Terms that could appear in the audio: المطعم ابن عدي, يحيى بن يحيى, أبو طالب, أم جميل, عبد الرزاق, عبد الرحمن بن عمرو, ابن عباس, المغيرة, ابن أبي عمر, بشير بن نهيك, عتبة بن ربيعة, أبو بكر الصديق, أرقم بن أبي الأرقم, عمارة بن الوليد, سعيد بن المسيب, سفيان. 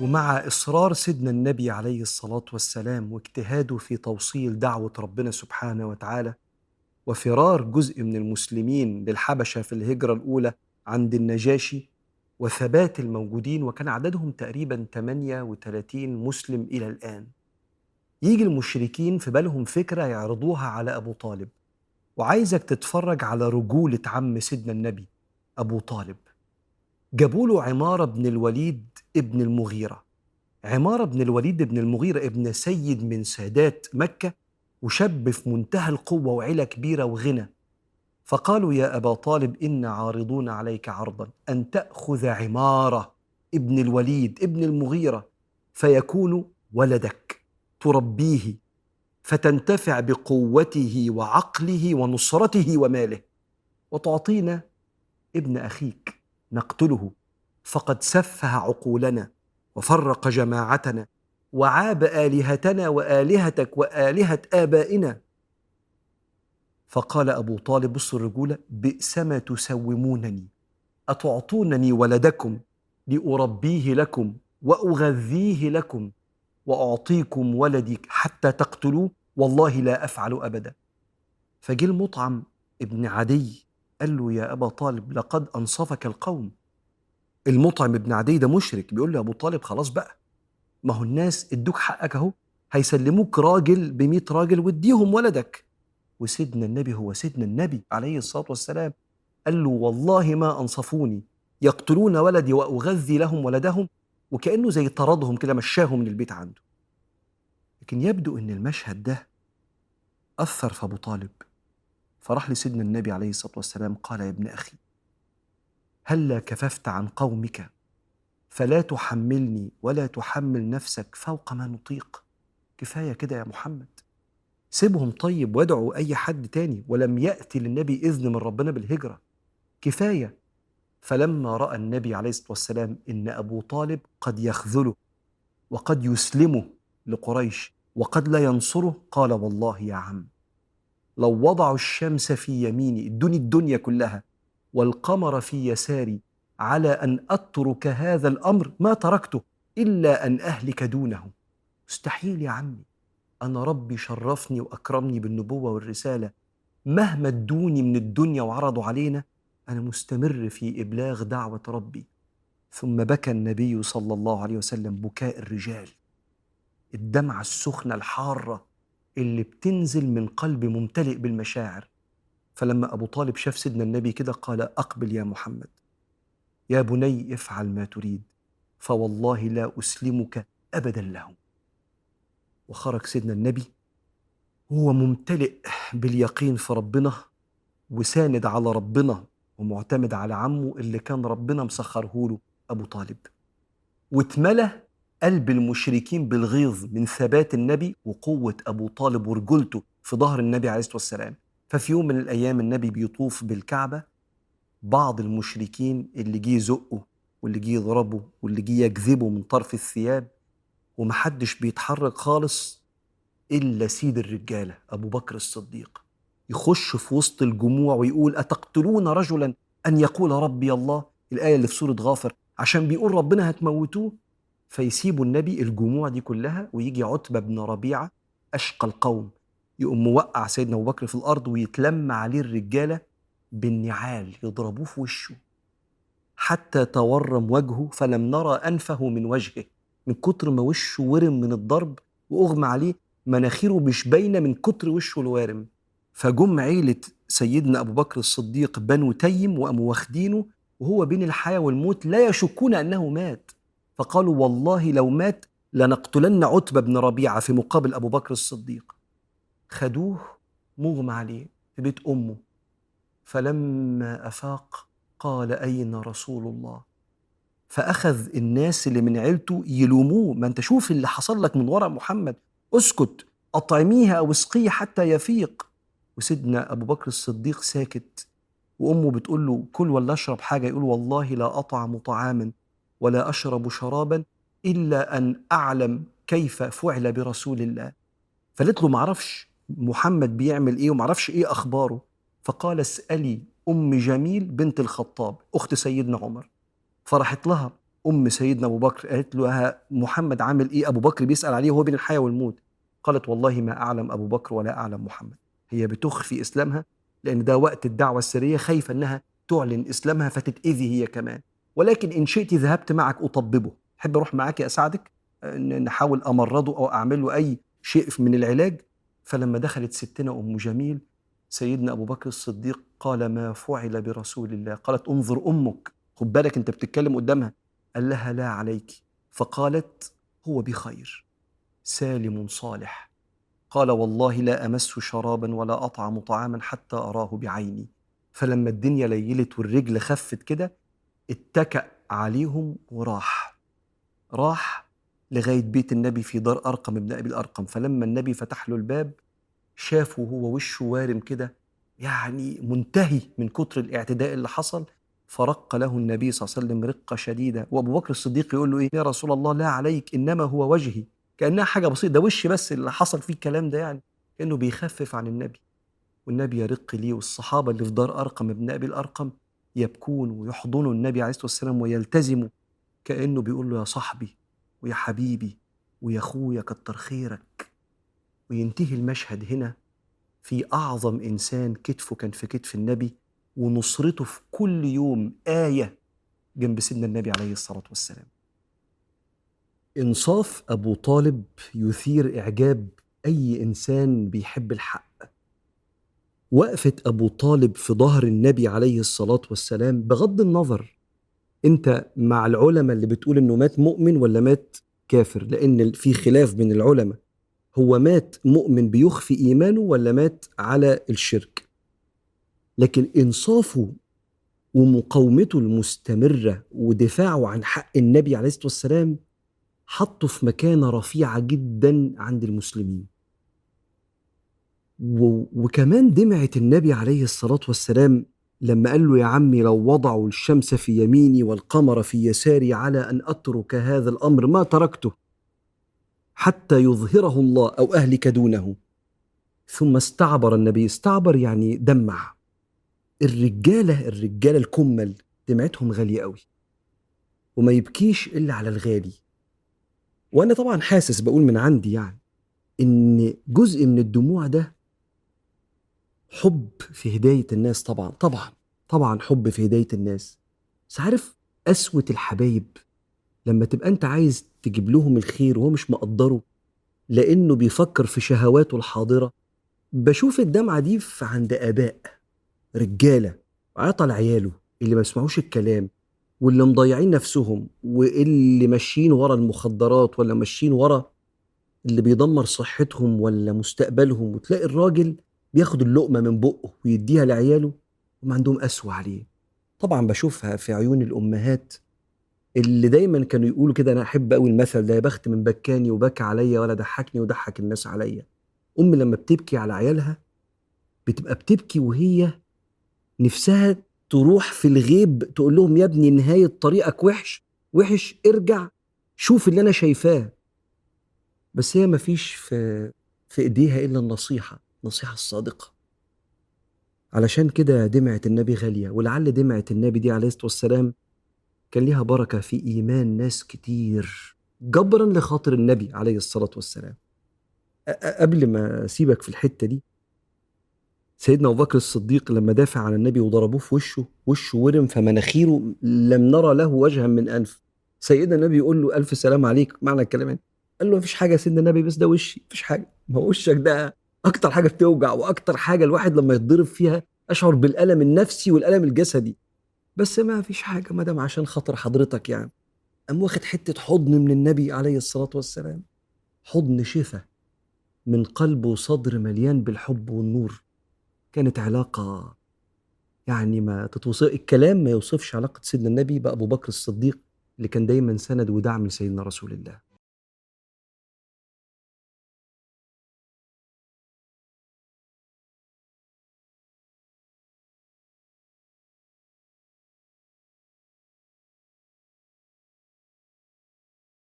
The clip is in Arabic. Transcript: ومع إصرار سيدنا النبي عليه الصلاة والسلام واجتهاده في توصيل دعوة ربنا سبحانه وتعالى، وفرار جزء من المسلمين للحبشة في الهجرة الأولى عند النجاشي، وثبات الموجودين، وكان عددهم تقريباً 38 مسلم إلى الآن، يجي المشركين في بالهم فكرة يعرضوها على أبو طالب، وعايزك تتفرج على رجولة عم سيدنا النبي أبو طالب. جابوله عمارة بن الوليد ابن المغيرة. عمارة بن الوليد ابن المغيرة ابن سيد من سادات مكة، وشاب في منتهى القوة وعيلة كبيرة وغنى. فقالوا: يا أبا طالب، إن عارضون عليك عرضا أن تأخذ عمارة ابن الوليد ابن المغيرة فيكون ولدك تربيه، فتنتفع بقوته وعقله ونصرته وماله، وتعطينا ابن أخيك نقتله، فقد سفه عقولنا وفرق جماعتنا وعاب آلهتنا وآلهتك وآلهة آبائنا. فقال أبو طالب بص الرجولة: بئس ما تسومونني، أتعطونني ولدكم لأربيه لكم وأغذيه لكم وأعطيكم ولدي حتى تقتلوه؟ والله لا أفعل أبدا. فجي المطعم ابن عدي قال له: يا أبا طالب، لقد أنصفك القوم. المطعم ابن عدي ده مشرك، بيقول له: أبو طالب خلاص بقى، ما هو الناس ادوك حقك اهو، هيسلموك راجل ب100 راجل واديهم ولدك. وسيدنا النبي هو سيدنا النبي عليه الصلاة والسلام، قال له: والله ما أنصفوني، يقتلون ولدي وأغذي لهم ولدهم. وكأنه زي طردهم كده، مشاهم من البيت عنده. لكن يبدو أن المشهد ده أثر في أبو طالب، فراح لسيدنا النبي عليه الصلاة والسلام قال: يا ابن أخي، هلا كففت عن قومك، فلا تحملني ولا تحمل نفسك فوق ما نطيق. كفاية كده يا محمد، سيبهم طيب وادعوا أي حد تاني. ولم يأتي للنبي إذن من ربنا بالهجرة، كفاية. فلما رأى النبي عليه الصلاة والسلام إن أبو طالب قد يخذله وقد يسلمه لقريش وقد لا ينصره، قال: والله يا عم، لو وضعوا الشمس في يميني ادوني الدنيا كلها والقمر في يساري على أن أترك هذا الأمر ما تركته إلا أن أهلك دونه. مستحيل يا عمي، أنا ربي شرفني وأكرمني بالنبوة والرسالة، مهما ادوني من الدنيا وعرضوا علينا أنا مستمر في إبلاغ دعوة ربي. ثم بكى النبي صلى الله عليه وسلم بكاء الرجال، الدمعة السخنة الحارة اللي بتنزل من قلب ممتلئ بالمشاعر. فلما أبو طالب شاف سيدنا النبي كده قال: أقبل يا محمد، يا بني افعل ما تريد، فوالله لا أسلمك أبدا لهم. وخرج سيدنا النبي هو ممتلئ باليقين في ربنا، وساند على ربنا، ومعتمد على عمه اللي كان ربنا مسخره له أبو طالب. واتملى قلب المشركين بالغيظ من ثبات النبي وقوة أبو طالب ورجولته في ظهر النبي عليه الصلاة والسلام. ففي يوم من الأيام النبي بيطوف بالكعبة، بعض المشركين اللي جي يزقه واللي جي يضربه واللي جي يكذبه من طرف الثياب، ومحدش بيتحرك خالص إلا سيد الرجالة أبو بكر الصديق، يخش في وسط الجموع ويقول: أتقتلون رجلا أن يقول ربي الله، الآية اللي في سورة غافر، عشان بيقول ربنا هتموتوه. فيسيبوا النبي الجموع دي كلها، ويجي عتبة بن ربيعة أشقى القوم، يقوم موقع سيدنا أبو بكر في الأرض ويتلم عليه الرجالة بالنعال يضربوه في وشه حتى تورم وجهه، فلم نرى أنفه من وجهه من كتر ما وشه ورم من الضرب، وأغمى عليه مناخيره مش باينة من كتر وشه الوارم. فجم عيلة سيدنا أبو بكر الصديق بنو تيم، وقاموا واخدينه وهو بين الحياة والموت، لا يشكون أنه مات. فقالوا: والله لو مات لنقتلن عتبة بن ربيعة في مقابل أبو بكر الصديق. خدوه مغمى عليه في بيت أمه، فلما أفاق قال: أين رسول الله؟ فأخذ الناس اللي من عيلته يلوموه: ما أنت شوف اللي حصل لك من وراء محمد، أسكت، أطعميها أو اسقيه حتى يفيق. وسيدنا أبو بكر الصديق ساكت، وأمه بتقول له: كل ولا أشرب حاجة، يقول: والله لا أطعم طعاما ولا أشرب شرابا إلا أن أعلم كيف فعل برسول الله. فقالت له: معرفش محمد بيعمل إيه ومعرفش إيه أخباره. فقال: اسألي أم جميل بنت الخطاب أخت سيدنا عمر. فرحت لها أم سيدنا أبو بكر قالت له محمد عامل إيه؟ أبو بكر بيسأل عليه وهو بين الحياة والموت. قالت والله ما أعلم أبو بكر ولا أعلم محمد. هي بتخفي إسلامها لأن ده وقت الدعوة السرية، خايفة أنها تعلن إسلامها فتتأذي هي كمان. ولكن إن شئت ذهبت معك أطببه، أحب أروح معك أساعدك، نحاول أمرضه أو أعمله أي شيء من العلاج. فلما دخلت ستنا أم جميل سيدنا أبو بكر الصديق قال ما فعل برسول الله؟ قالت انظر أمك، خد بالك أنت بتتكلم قدامها. قال لها لا عليك. فقالت هو بخير سالم صالح. قال والله لا أمس شرابا ولا أطعم طعاما حتى أراه بعيني. فلما الدنيا ليلت والرجل خفت كده اتكأ عليهم وراح، راح لغاية بيت النبي في دار أرقم بن أبي الأرقم. فلما النبي فتح له الباب شافه هو وشه وارم كده، يعني منتهي من كتر الاعتداء اللي حصل. فرق له النبي صلى الله عليه وسلم رقة شديدة، وأبو بكر الصديق يقول له إيه يا رسول الله لا عليك إنما هو وجهي، كأنها حاجة بسيطة، ده وشي بس اللي حصل فيه الكلام ده، يعني كأنه بيخفف عن النبي. والنبي يرق ليه، والصحابة اللي في دار أرقم ابن أبي الأرقم يبكون ويحضنوا النبي عليه الصلاة والسلام ويلتزموا، كأنه بيقول له يا صاحبي ويا حبيبي ويا أخويا كتر خيرك. وينتهي المشهد هنا في أعظم إنسان كتفه كان في كتف النبي ونصرته في كل يوم آية جنب سيدنا النبي عليه الصلاة والسلام. إنصاف أبو طالب يثير إعجاب أي إنسان بيحب الحق. وقفة أبو طالب في ظهر النبي عليه الصلاة والسلام، بغض النظر أنت مع العلماء اللي بتقول أنه مات مؤمن ولا مات كافر، لأن في خلاف بين العلماء هو مات مؤمن بيخفي إيمانه ولا مات على الشرك. لكن إنصافه ومقاومته المستمرة ودفاعه عن حق النبي عليه الصلاة والسلام حطه في مكانة رفيعة جدا عند المسلمين. وكمان دمعة النبي عليه الصلاة والسلام لما قال له يا عمي لو وضعوا الشمس في يميني والقمر في يساري على أن أترك هذا الأمر ما تركته حتى يظهره الله أو أهلك دونه. ثم استعبر النبي، استعبر يعني دمع. الرجالة الكمل دمعتهم غالية قوي وما يبكيش إلا على الغالي. وأنا طبعا حاسس، بقول من عندي يعني، إن جزء من الدموع ده حب في هداية الناس. طبعا حب في هداية الناس. بس عارف قسوة الحبايب لما تبقى أنت عايز تجيب لهم الخير وهو مش مقدره لأنه بيفكر في شهواته الحاضرة. بشوف الدمعة دي عند آباء رجالة عطى لعياله اللي ما بيسمعوش الكلام واللي مضيعين نفسهم واللي ماشيين ورا المخدرات ولا ماشيين ورا اللي بيدمر صحتهم ولا مستقبلهم، وتلاقي الراجل بياخد اللقمة من بقه ويديها لعياله وما عندهم قسوة عليه. طبعا بشوفها في عيون الأمهات اللي دايما كانوا يقولوا كده، أنا أحب قوي المثل ده، يا بخت من بكاني وبكى عليا ولا ضحكني وضحك الناس عليا. أم لما بتبكي على عيالها بتبقى بتبكي وهي نفسها تروح في الغيب تقول لهم يا ابني نهاية طريقك وحش ارجع شوف اللي أنا شايفاه. بس هي مفيش في إيديها إلا النصيحة الصادقة. علشان كده دمعة النبي غالية. ولعل دمعة النبي دي عليه الصلاة والسلام كان ليها بركة في إيمان ناس كتير جبرا لخاطر النبي عليه الصلاة والسلام. قبل ما أسيبك في الحتة دي، سيدنا أبو بكر الصديق لما دافع عن النبي وضربوه في وشه ورم فمناخيره لم نرى له وجها من أنف. سيدنا النبي يقول له ألف سلام عليك، معنى الكلام قال له مفيش حاجة سيدنا النبي، بس ده وشي مفيش حاجة. ما وشك ده أكتر حاجة بتوجع وأكتر حاجة الواحد لما يتضرب فيها أشعر بالألم النفسي والألم الجسدي، بس ما فيش حاجة ما دام عشان خاطر حضرتك يعني. قام واخد حتة حضن من النبي عليه الصلاة والسلام، حضن شفا من قلب وصدر مليان بالحب والنور. كانت علاقة يعني ما تتوصف الكلام، ما يوصفش علاقة سيدنا النبي بأبو بكر الصديق اللي كان دايما سند ودعم لسيدنا رسول الله.